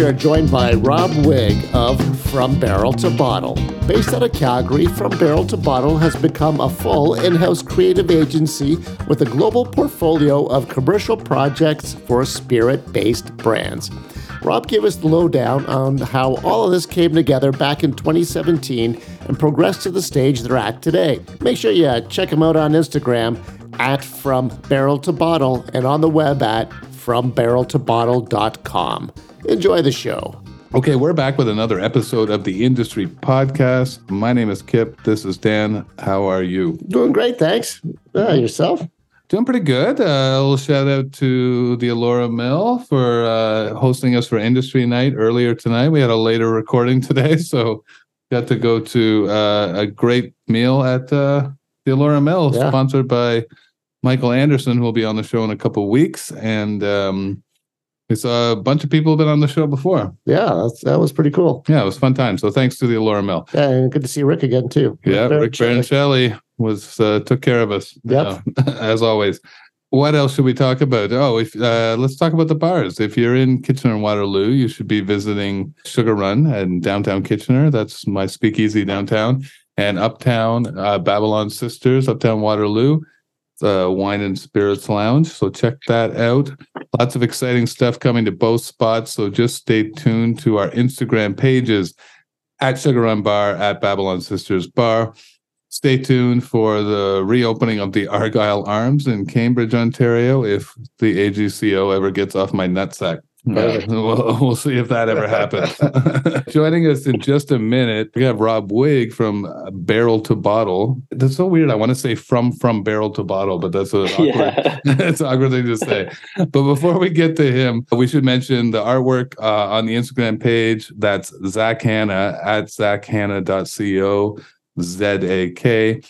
we are joined by Rob Wigg of From Barrel to Bottle. Based out of Calgary, From Barrel to Bottle has become a full in-house creative agency with a global portfolio of commercial projects for spirit-based brands. Rob gave us the lowdown on how all of this came together back in 2017 and progressed to the stage they're at today. Make sure you check him out on Instagram at From Barrel to Bottle and on the web at FromBarrelToBottle.com. Enjoy the show. Okay, we're back with another episode of the Industry Podcast. My name is Kip. This is Dan. How are you? Doing great, thanks. Yourself? Doing pretty good. A little shout out to the Allura Mill for hosting us for Industry Night earlier tonight. We had a later recording today, so got to go to a great meal at the Allura Mill, sponsored by Michael Anderson, who will be on the show in a couple of weeks. And we saw a bunch of people who have been on the show before. Yeah, that was pretty cool. Yeah, it was a fun time. So thanks to the Allura Mill. Yeah, and good to see Rick again, too. Yeah, Rick Baranchelli took care of us, as always. What else should we talk about? Oh, let's talk about the bars. If you're in Kitchener and Waterloo, you should be visiting Sugar Run in downtown Kitchener. That's my speakeasy downtown. And uptown, Babylon Sisters, uptown Waterloo. Wine and Spirits Lounge. So check that out. Lots of exciting stuff coming to both spots. So just stay tuned to our Instagram pages at Sugar Run Bar, at Babylon Sisters Bar. Stay tuned for the reopening of the Argyle Arms in Cambridge, Ontario, if the AGCO ever gets off my nutsack. We'll see if that ever happens. Joining us in just a minute, we have Rob Wigg from Barrel to Bottle. That's so weird. I want to say from Barrel to Bottle, but that's an awkward, that's an awkward thing to say. But before we get to him, we should mention the artwork on the Instagram page. That's Zach Hanna at zachhanna.co, Z-A-K.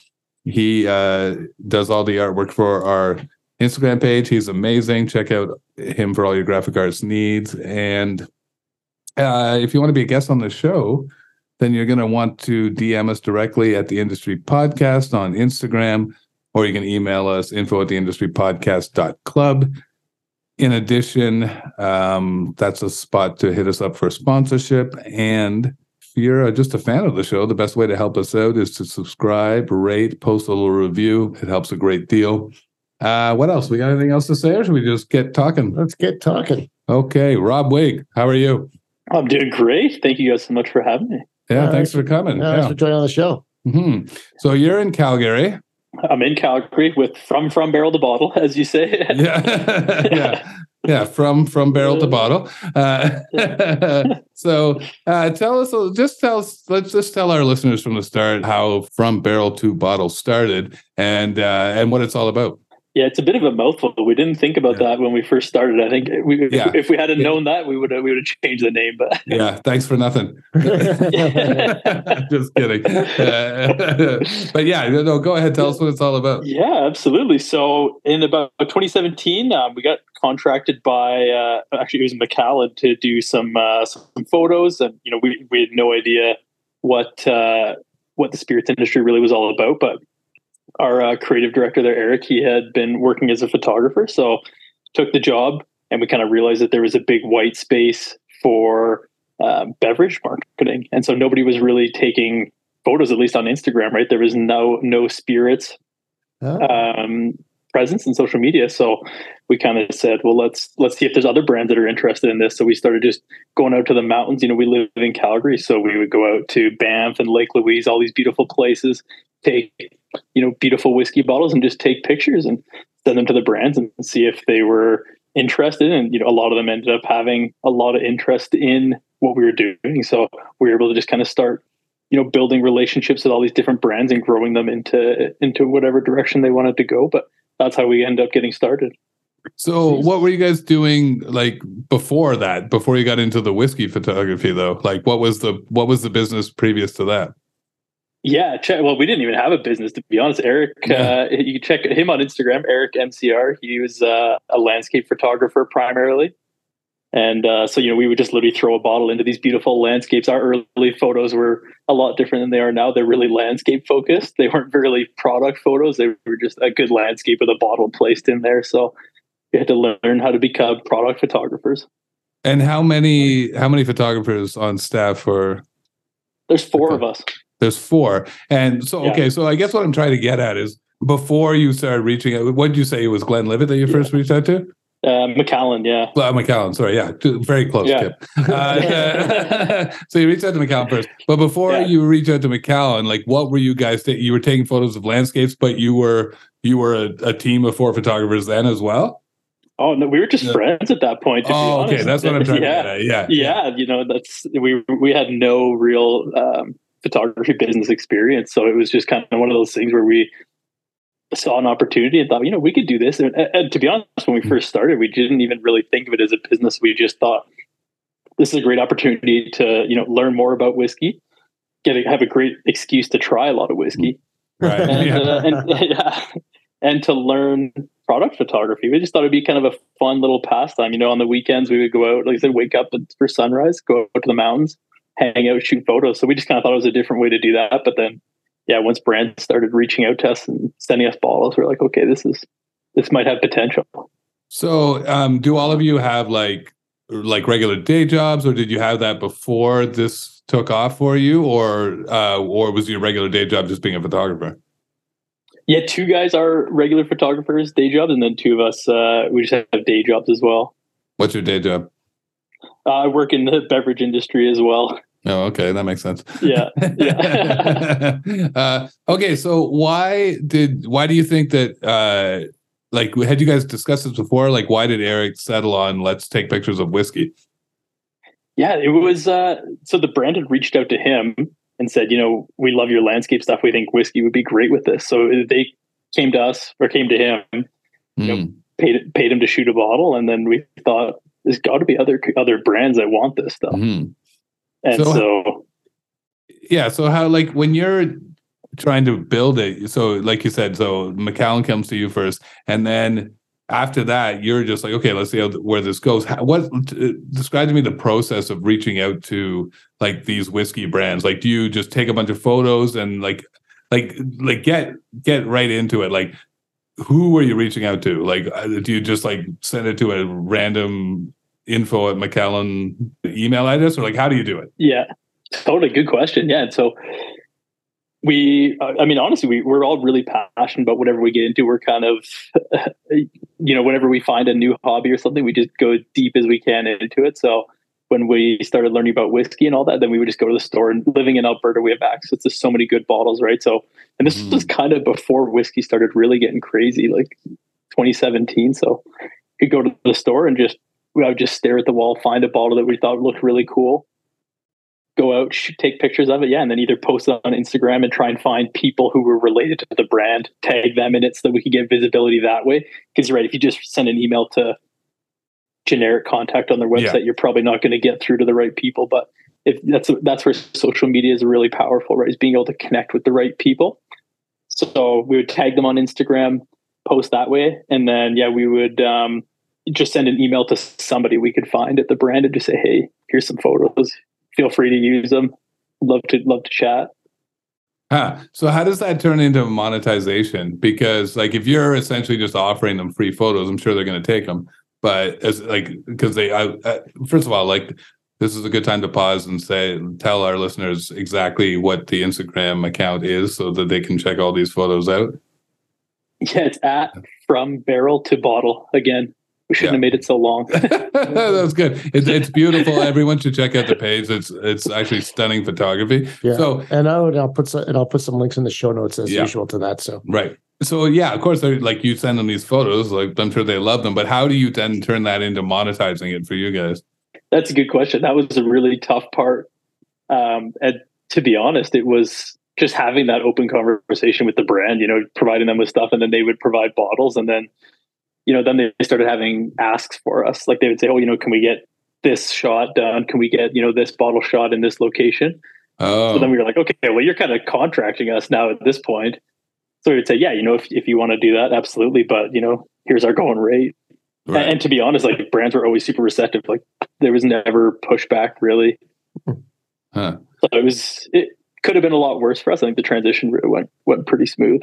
He does all the artwork for our Instagram page. He's amazing. Check out him for all your graphic arts needs. And if you want to be a guest on the show, then you're going to want to DM us directly at the Industry Podcast on Instagram, or you can email us info@theindustrypodcast.club. In addition, that's a spot to hit us up for sponsorship. And if you're just a fan of the show, the best way to help us out is to subscribe, rate, post a little review. It helps a great deal. What else? We got anything else to say, or should we just get talking? Let's get talking. Okay. Rob Wigg, how are you? I'm doing great. Thank you guys so much for having me. Yeah, thanks for coming. Thanks for joining on the show. Mm-hmm. So you're in Calgary. I'm in Calgary with From Barrel to Bottle, as you say. Yeah. Yeah. Yeah, from barrel to bottle. Let's tell our listeners from the start how From Barrel to Bottle started and what it's all about. Yeah, it's a bit of a mouthful. We didn't think about that when we first started. I think if we had known that, we would have changed the name. But thanks for nothing. Just kidding. But go ahead. Tell us what it's all about. Yeah, absolutely. So in about 2017, we got contracted by actually it was Macallan to do some photos, and we had no idea what the spirits industry really was all about, but our creative director there, Eric, he had been working as a photographer, so took the job, and we kind of realized that there was a big white space for beverage marketing, and so nobody was really taking photos, at least on Instagram, right? There was no spirits presence in social media, so we kind of said, well, let's see if there's other brands that are interested in this. So we started just going out to the mountains. We live in Calgary, so we would go out to Banff and Lake Louise, all these beautiful places, take beautiful whiskey bottles and just take pictures and send them to the brands and see if they were interested. And a lot of them ended up having a lot of interest in what we were doing, so we were able to just kind of start building relationships with all these different brands and growing them into whatever direction they wanted to go. But that's how we end up getting started. So what were you guys doing before that, before you got into the whiskey photography though? What was the business previous to that? Yeah, well, we didn't even have a business, to be honest. Eric, you check him on Instagram, Eric MCR. He was a landscape photographer primarily. And so we would just literally throw a bottle into these beautiful landscapes. Our early photos were a lot different than they are now. They're really landscape focused. They weren't really product photos. They were just a good landscape with a bottle placed in there. So we had to learn how to become product photographers. And how many photographers on staff are? There's four of us. There's four. And so, so I guess what I'm trying to get at is before you started reaching out, what did you say? It was Glenlivet that you first reached out to? Macallan, yeah. Macallan, sorry, yeah. Very close, Kip. So you reached out to Macallan first. But before you reached out to Macallan, like what were you guys, you were taking photos of landscapes, but you were a team of four photographers then as well? Oh, no, we were just friends at that point. Okay, that's what I'm trying to get at. Yeah, you know, that's we had no real photography business experience. So it was just kind of one of those things where we saw an opportunity and thought, you know, we could do this. And to be honest, when we first started, we didn't even really think of it as a business. We just thought this is a great opportunity to, you know, learn more about whiskey, have a great excuse to try a lot of whiskey. Right. And to learn product photography. We just thought it'd be kind of a fun little pastime. You know, on the weekends we would go out, like I said, wake up for sunrise, go out to the mountains, hang out, shoot photos. So we just kind of thought it was a different way to do that. But then, once brands started reaching out to us and sending us bottles, we're like, okay, this might have potential. So do all of you have like regular day jobs, or did you have that before this took off for you, or was your regular day job just being a photographer? Yeah, two guys are regular photographers, day jobs, and then two of us, we just have day jobs as well. What's your day job? I work in the beverage industry as well. Oh, okay. That makes sense. Yeah. Okay. So why do you think that, like, had you guys discussed this before? Like, why did Eric settle on let's take pictures of whiskey? Yeah, it was, so the brand had reached out to him and said, you know, we love your landscape stuff. We think whiskey would be great with this. So they came to us or came to him, you know, paid him to shoot a bottle. And then we thought there's got to be other brands that want this stuff. Mm. And so how, like, when you're trying to build it, so like you said, so Macallan comes to you first, and then after that, you're just like, okay, let's see where this goes. Describe to me the process of reaching out to like these whiskey brands. Like, do you just take a bunch of photos and like get right into it? Like, who were you reaching out to? Like, do you just like send it to a random info@Macallan email address, or like how do you do it? Yeah, totally, good question. Yeah, and so we, I mean, honestly, we're all really passionate about whatever we get into. We're kind of, you know, whenever we find a new hobby or something, we just go as deep as we can into it. So when we started learning about whiskey and all that, then we would just go to the store. And living in Alberta, we have access to so many good bottles, right? So, and this was kind of before whiskey started really getting crazy, like 2017. So we could go to the store and I would just stare at the wall, find a bottle that we thought looked really cool, go out, take pictures of it, and then either post it on Instagram and try and find people who were related to the brand, tag them in it so that we could get visibility that way. Because you're right, if you just send an email to generic contact on their website, you're probably not going to get through to the right people. But if that's where social media is really powerful, right? Is being able to connect with the right people. So we would tag them on Instagram, post that way, and then we would just send an email to somebody we could find at the brand and just say, hey, here's some photos. Feel free to use them. Love to chat. So how does that turn into monetization? Because like, if you're essentially just offering them free photos, I'm sure they're going to take them. But as like, because first of all, like, this is a good time to pause and tell our listeners exactly what the Instagram account is so that they can check all these photos out. Yeah, it's at From Barrel to Bottle again. We shouldn't have made it so long. That's good. It's beautiful. Everyone should check out the page. It's actually stunning photography. Yeah. So, and I'll put some links in the show notes as usual to that. So right. So of course, like you send them these photos. Like, I'm sure they love them. But how do you then turn that into monetizing it for you guys? That's a good question. That was a really tough part. And to be honest, it was just having that open conversation with the brand. You know, providing them with stuff, and then they would provide bottles, and then, you know, then they started having asks for us. Like, they would say, oh, you know, can we get this shot done? Can we get, you know, this bottle shot in this location? Oh. So then we were like, okay, well, you're kind of contracting us now at this point. So we would say, yeah, you know, if you want to do that, absolutely. But, you know, here's our going rate. Right. And to be honest, like, brands were always super receptive. Like, there was never pushback, really. Huh. So it could have been a lot worse for us. I think the transition really went pretty smooth.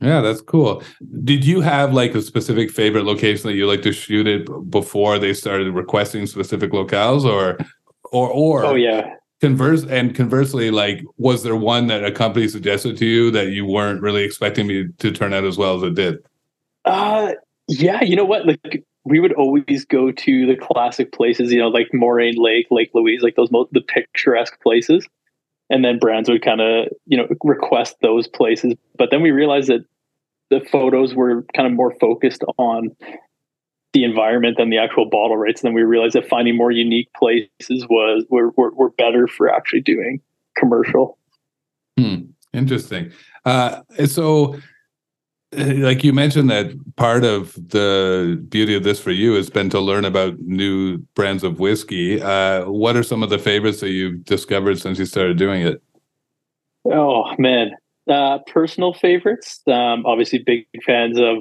Yeah, that's cool. Did you have like a specific favorite location that you like to shoot at before they started requesting specific locales, or oh yeah. Conversely, like, was there one that a company suggested to you that you weren't really expecting me to turn out as well as it did? Yeah, you know what? Like, we would always go to the classic places, you know, like Moraine Lake, Lake Louise, like those the picturesque places. And then brands would kind of, you know, request those places. But then we realized that the photos were kind of more focused on the environment than the actual bottle, right? So then we realized that finding more unique places were better for actually doing commercial. Interesting. So like you mentioned that part of the beauty of this for you has been to learn about new brands of whiskey. What are some of the favorites that you've discovered since you started doing it? Oh man. Personal favorites, obviously big fans of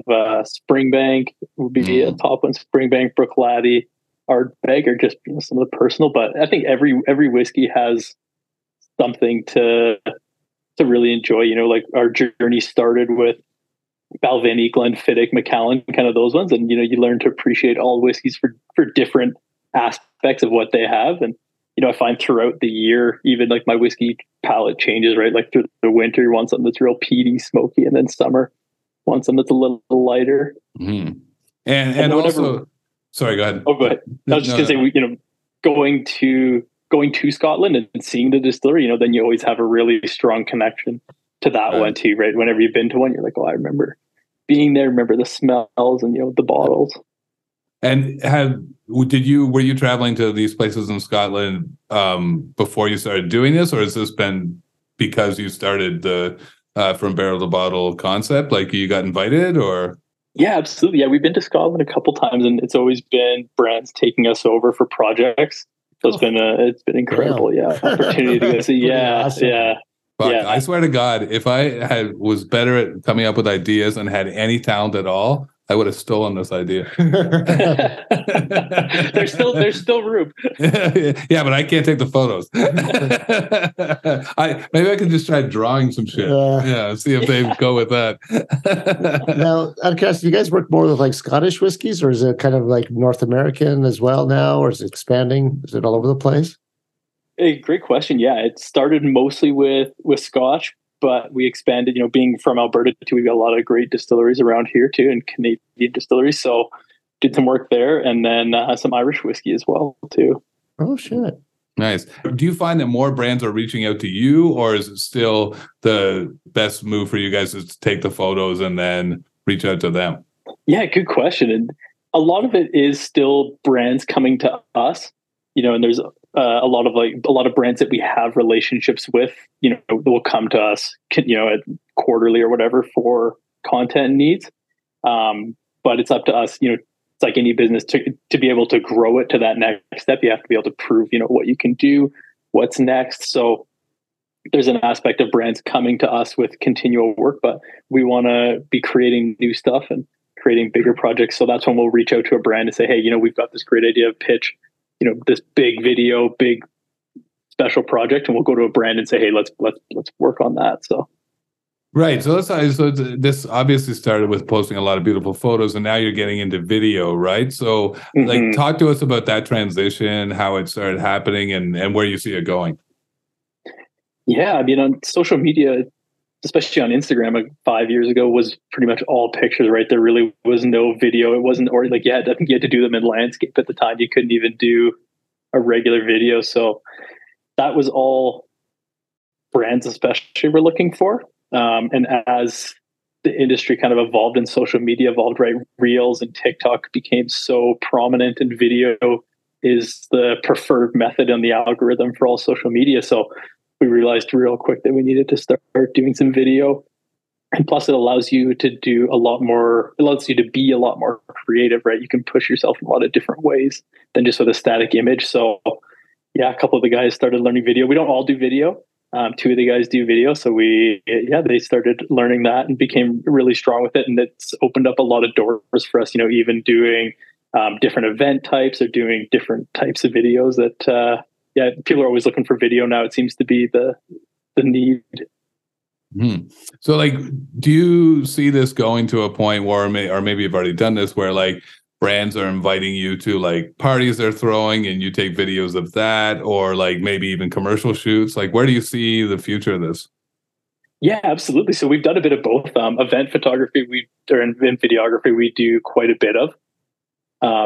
Springbank would be a top one. Springbank, Brookladdy, Ardbeg are just, you know, some of the personal. But I think every whiskey has something to really enjoy. You know, like our journey started with Balvenie, Glenfiddich, Macallan, kind of those ones, and you know, you learn to appreciate all whiskeys for different aspects of what they have. And you know, I find throughout the year, even like my whiskey palette changes, right? Like through the winter, you want something that's real peaty, smoky, and then summer, want something that's a little lighter. Mm-hmm. And whenever, also, sorry, go ahead. Oh, go ahead. I was just gonna say, you know, going to Scotland and seeing the distillery, you know, then you always have a really strong connection to that one too, right? Whenever you've been to one, you're like, oh, I remember being there, remember the smells and, you know, the bottles. And were you traveling to these places in Scotland before you started doing this, or has this been because you started the From Barrel to Bottle concept? Like you got invited, or? Yeah, absolutely. Yeah, we've been to Scotland a couple times, and it's always been brands taking us over for projects. So it's been incredible, opportunity to go see. Yeah, awesome. Yeah. Fuck, yeah. I swear to God, if I was better at coming up with ideas and had any talent at all, I would have stolen this idea. there's still room. Yeah, but I can't take the photos. Maybe I can just try drawing some shit. See if they go with that. Now, I'm curious, do you guys work more with like Scottish whiskeys, or is it kind of like North American as well now, or is it expanding? Is it all over the place? A great question. Yeah, it started mostly with Scotch, but we expanded, you know, being from Alberta too, we've got a lot of great distilleries around here too, and Canadian distilleries. So did some work there, and then some Irish whiskey as well too. Oh, shit. Nice. Do you find that more brands are reaching out to you, or is it still the best move for you guys is to take the photos and then reach out to them? Yeah, good question. And a lot of it is still brands coming to us, you know, and there's a lot of brands that we have relationships with, you know, will come to us, you know, at quarterly or whatever for content needs. But it's up to us, you know, it's like any business to be able to grow it to that next step. You have to be able to prove, you know, what you can do, what's next. So there's an aspect of brands coming to us with continual work, but we want to be creating new stuff and creating bigger projects. So that's when we'll reach out to a brand and say, hey, you know, we've got this great idea of pitch, you know, this big video, big special project, and we'll go to a brand and say, hey, let's work on that. So right. So this obviously started with posting a lot of beautiful photos, and now you're getting into video, right? So like talk to us about that transition, how it started happening, and where you see it going. Yeah, I mean, on social media, especially on Instagram, like 5 years ago was pretty much all pictures, right? There really was no video. It wasn't, or like, I think you had to do them in landscape at the time. You couldn't even do a regular video. So that was all brands especially were looking for. And as the industry kind of evolved and social media evolved, right? Reels and TikTok became so prominent, and video is the preferred method and the algorithm for all social media. So we realized real quick that we needed to start doing some video. And plus it allows you to do a lot more, it allows you to be a lot more creative, right? You can push yourself in a lot of different ways than just with a static image. So yeah, a couple of the guys started learning video. We don't all do video. Two of the guys do video. So they started learning that and became really strong with it. And it's opened up a lot of doors for us, you know, even doing different event types or doing different types of videos that, people are always looking for video now. It seems to be the need. Mm. So, like, do you see this going to a point where, or maybe you've already done this, where like brands are inviting you to like parties they're throwing and you take videos of that, or like maybe even commercial shoots? Like, where do you see the future of this? Yeah, absolutely. So we've done a bit of both. Event photography, in videography, we do quite a bit of.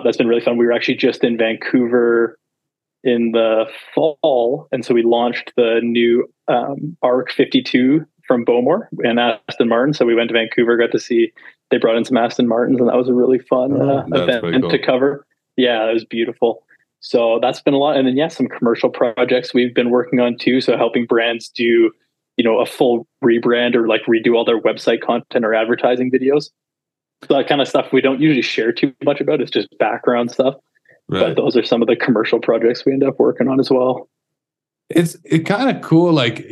That's been really fun. We were actually just in Vancouver in the fall, and so we launched the new Arc 52 from Bowmore and Aston Martin. So we went to Vancouver, got to see, they brought in some Aston Martins, and that was a really fun event to cover. Yeah, it was beautiful. So that's been a lot. And then, yeah, some commercial projects we've been working on too. So helping brands do, you know, a full rebrand or like redo all their website content or advertising videos. So that kind of stuff we don't usually share too much about. It's just background stuff. Right. But those are some of the commercial projects we end up working on as well. It's kind of cool. Like,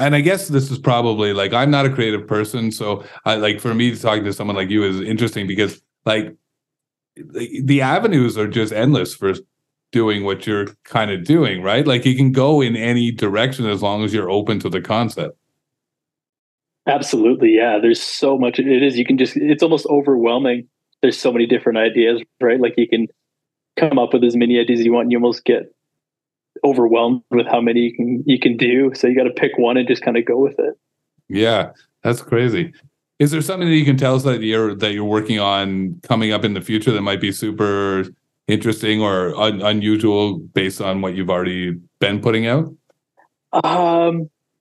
and I guess this is probably like, I'm not a creative person. So I like, for me, talking to someone like you is interesting because like the avenues are just endless for doing what you're kind of doing, right? Like you can go in any direction as long as you're open to the concept. Absolutely. Yeah. There's so much. It is, you can just, it's almost overwhelming. There's so many different ideas, right? Like you can come up with as many ideas as you want, and you almost get overwhelmed with how many you can do. So you got to pick one and just kind of go with it. Yeah. That's crazy. Is there something that you can tell us that you're working on coming up in the future that might be super interesting or unusual based on what you've already been putting out?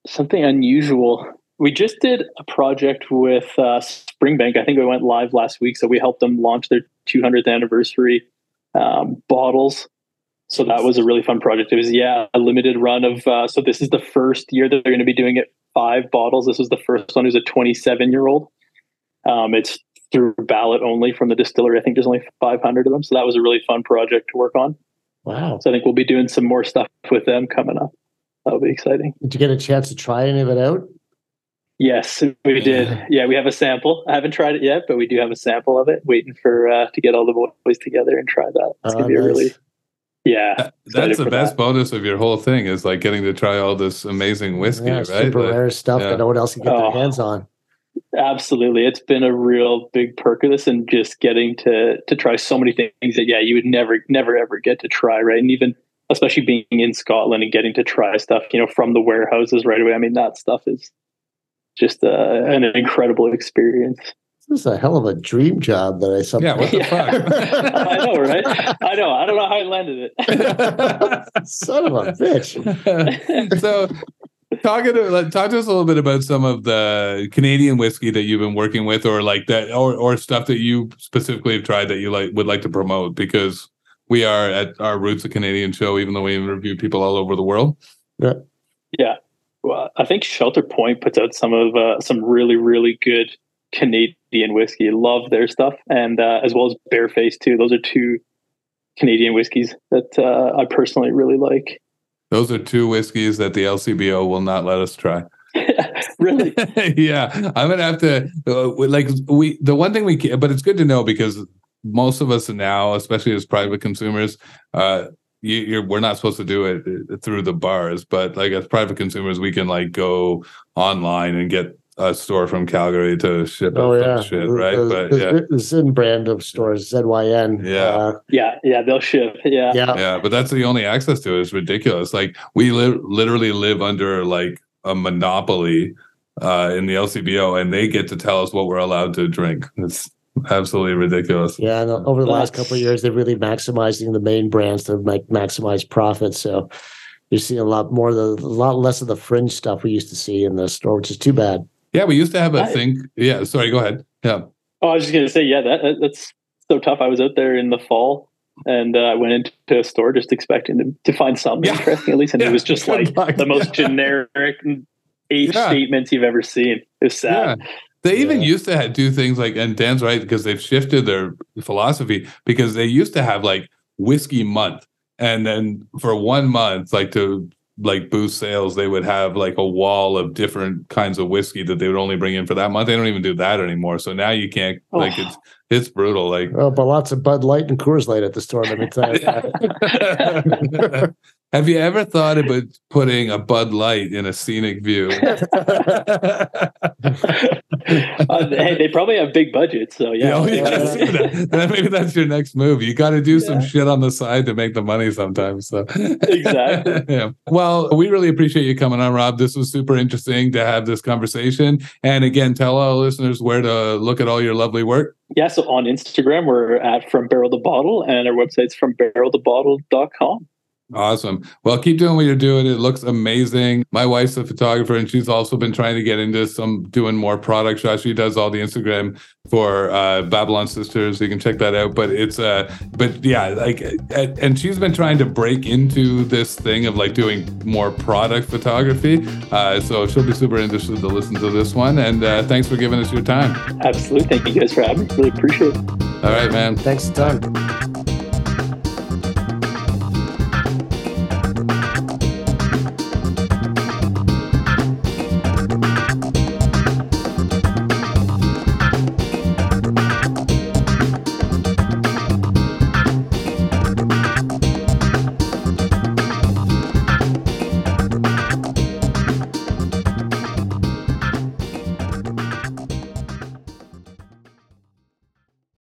Something unusual. We just did a project with Springbank. I think we went live last week. So we helped them launch their 200th anniversary bottles. So that was a really fun project. It was, a limited run of, so this is the first year that they're going to be doing it, 5 bottles. This was the first one. It was a 27-year-old. It's through ballot only from the distillery. I think there's only 500 of them. So that was a really fun project to work on. Wow. So I think we'll be doing some more stuff with them coming up. That'll be exciting. Did you get a chance to try any of it out? Yes, we did. Yeah, we have a sample. I haven't tried it yet, but we do have a sample of it. Waiting for to get all the boys together and try that. It's going to be nice. That's the best bonus of your whole thing is like getting to try all this amazing whiskey, right? Super rare stuff that no one else can get their hands on. Absolutely. It's been a real big perk of this and just getting to try so many things that, you would never, ever get to try, right? And even especially being in Scotland and getting to try stuff, you know, from the warehouses right away. I mean, that stuff is just an incredible experience. This is a hell of a dream job that I somehow... Yeah, what the fuck? I know, right? I know. I don't know how I landed it. Son of a bitch. So... Talk to us a little bit about some of the Canadian whiskey that you've been working with, or like that, or stuff that you specifically have tried that you would like to promote, because we are at our roots a Canadian show, even though we interview people all over the world. Yeah, yeah. Well, I think Shelter Point puts out some of some really, really good Canadian whiskey. Love their stuff, and as well as Bearface too. Those are two Canadian whiskeys that I personally really like. Those are two whiskeys that the LCBO will not let us try. Really? Yeah. I'm going to have to, the one thing we can, but it's good to know because most of us now, especially as private consumers, we're not supposed to do it through the bars, but like as private consumers, we can like go online and get a store from Calgary to ship up shit, right? The Zyn brand of stores, ZYN. Yeah, they'll ship. Yeah. But that's the only access to it. It's ridiculous. Like we literally live under like a monopoly in the LCBO, and they get to tell us what we're allowed to drink. It's absolutely ridiculous. Yeah, and over the last couple of years, they're really maximizing the main brands to maximize profits. So you're seeing a lot less of the fringe stuff we used to see in the store, which is too bad. Yeah, we used to have a thing. Yeah, sorry, go ahead. Yeah. Oh, I was just going to say, that's so tough. I was out there in the fall and I went into a store just expecting to find something interesting, at least. And it was just like the most generic age statements you've ever seen. It was sad. Yeah. They even used to do things like, and Dan's right, because they've shifted their philosophy, because they used to have like whiskey month. And then for 1 month, like to... like boost sales, they would have like a wall of different kinds of whiskey that they would only bring in for that month. They don't even do that anymore. So now you can't it's brutal. Like, but lots of Bud Light and Coors Light at the store. Let me tell you. Have you ever thought about putting a Bud Light in a scenic view? Hey, they probably have big budgets, so yeah. Maybe that's your next move. You got to do some shit on the side to make the money sometimes. So exactly. Yeah. Well, we really appreciate you coming on, Rob. This was super interesting to have this conversation. And again, tell our listeners where to look at all your lovely work. Yeah, so on Instagram, we're at From Barrel to Bottle, and our website's frombarreltobottle.com. Awesome. Well, keep doing what you're doing. It looks amazing. My wife's a photographer, and she's also been trying to get into doing more product shots. She does all the Instagram for Babylon Sisters. You can check that out. But it's and she's been trying to break into this thing of like doing more product photography. So she'll be super interested to listen to this one. And thanks for giving us your time. Absolutely. Thank you guys for having me. Really appreciate it. All right, man. Thanks for the time.